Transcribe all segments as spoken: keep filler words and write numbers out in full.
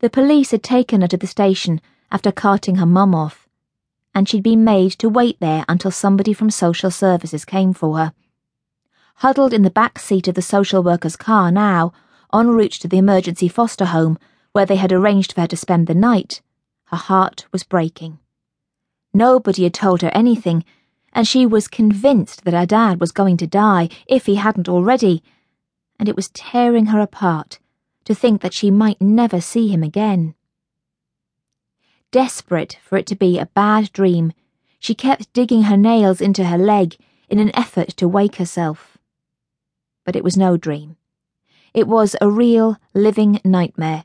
the police had taken her to the station after carting her mum off, and she'd been made to wait there until somebody from social services came for her. Huddled in the back seat of the social worker's car now, en route to the emergency foster home where they had arranged for her to spend the night, her heart was breaking. Nobody had told her anything, and she was convinced that her dad was going to die if he hadn't already, and it was tearing her apart to think that she might never see him again. Desperate for it to be a bad dream, she kept digging her nails into her leg in an effort to wake herself. But it was no dream. It was a real, living nightmare,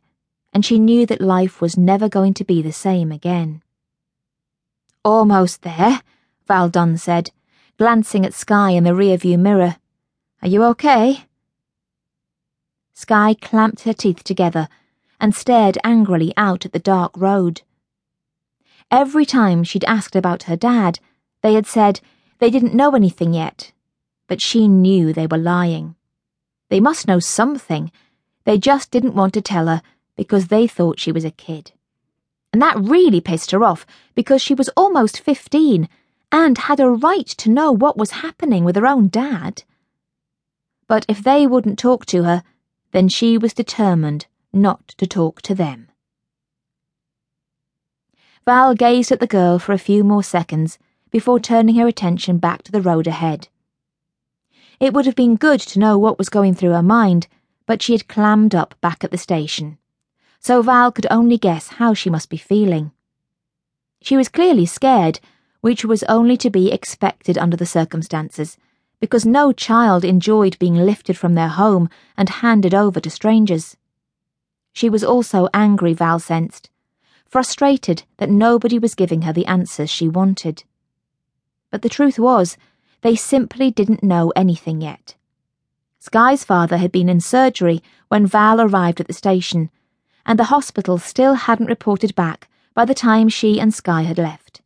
and she knew that life was never going to be the same again. "Almost there," Val Dunn said, glancing at Skye in the rearview mirror. "Are you okay?" Skye clamped her teeth together and stared angrily out at the dark road. Every time she'd asked about her dad, they had said they didn't know anything yet, but she knew they were lying. They must know something. They just didn't want to tell her because they thought she was a kid. And that really pissed her off because she was almost fifteen and had a right to know what was happening with her own dad. But if they wouldn't talk to her, then she was determined not to talk to them. Val gazed at the girl for a few more seconds before turning her attention back to the road ahead. It would have been good to know what was going through her mind, but she had clammed up back at the station, so Val could only guess how she must be feeling. She was clearly scared, which was only to be expected under the circumstances, because no child enjoyed being lifted from their home and handed over to strangers. She was also angry, Val sensed, frustrated that nobody was giving her the answers she wanted. But the truth was, they simply didn't know anything yet. Skye's father had been in surgery when Val arrived at the station, and the hospital still hadn't reported back by the time she and Skye had left.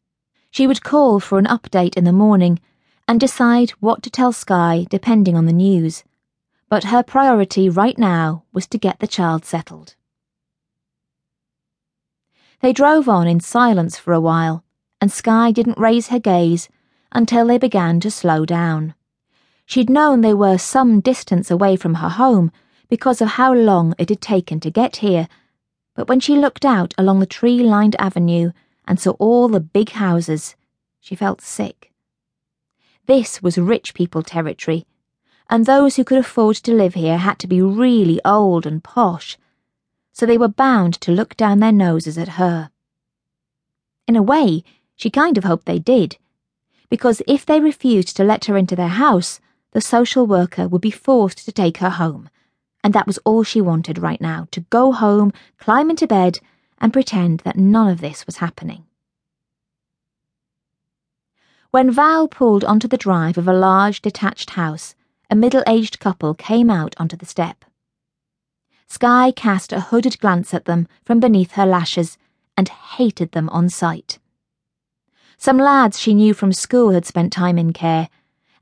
She would call for an update in the morning and decide what to tell Skye depending on the news, but her priority right now was to get the child settled. They drove on in silence for a while, and Skye didn't raise her gaze until they began to slow down. She'd known they were some distance away from her home because of how long it had taken to get here, but when she looked out along the tree-lined avenue and saw all the big houses, she felt sick. This was rich people territory, and those who could afford to live here had to be really old and posh, so they were bound to look down their noses at her. In a way, she kind of hoped they did, because if they refused to let her into their house, the social worker would be forced to take her home, and that was all she wanted right now, to go home, climb into bed, and pretend that none of this was happening. When Val pulled onto the drive of a large, detached house, a middle-aged couple came out onto the step. Skye cast a hooded glance at them from beneath her lashes and hated them on sight. Some lads she knew from school had spent time in care,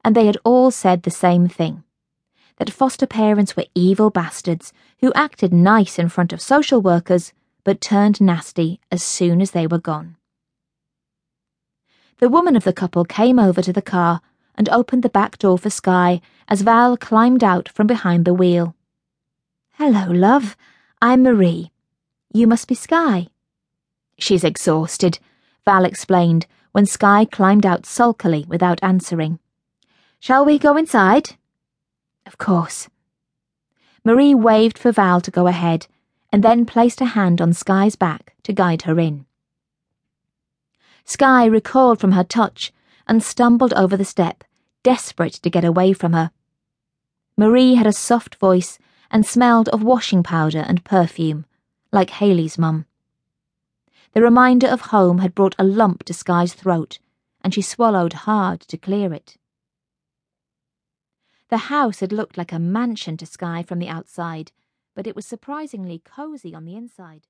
and they had all said the same thing, that foster parents were evil bastards who acted nice in front of social workers but turned nasty as soon as they were gone. The woman of the couple came over to the car and opened the back door for Skye as Val climbed out from behind the wheel. "Hello, love. I'm Marie. You must be Skye." "She's exhausted," Val explained, when Skye climbed out sulkily without answering. "Shall we go inside?" "Of course." Marie waved for Val to go ahead, and then placed a hand on Skye's back to guide her in. Skye recoiled from her touch and stumbled over the step, desperate to get away from her. Marie had a soft voice and smelled of washing powder and perfume, like Haley's mum. The reminder of home had brought a lump to Skye's throat, and she swallowed hard to clear it. The house had looked like a mansion to Skye from the outside, but it was surprisingly cosy on the inside.